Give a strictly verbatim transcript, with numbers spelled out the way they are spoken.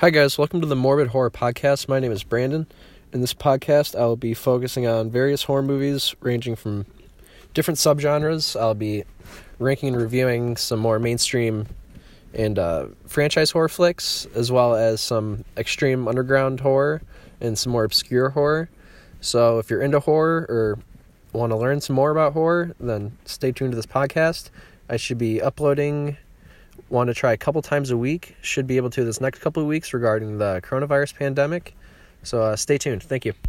Hi guys, welcome to the Morbid Horror Podcast. My name is Brandon. In this podcast, I'll be focusing on various horror movies ranging from different subgenres. I'll be ranking and reviewing some more mainstream and uh, franchise horror flicks, as well as some extreme underground horror and some more obscure horror. So if you're into horror or want to learn some more about horror, then stay tuned to this podcast. I should be uploading... want to try a couple times a week, should be able to this next couple of weeks regarding the coronavirus pandemic, so uh, stay tuned. Thank you.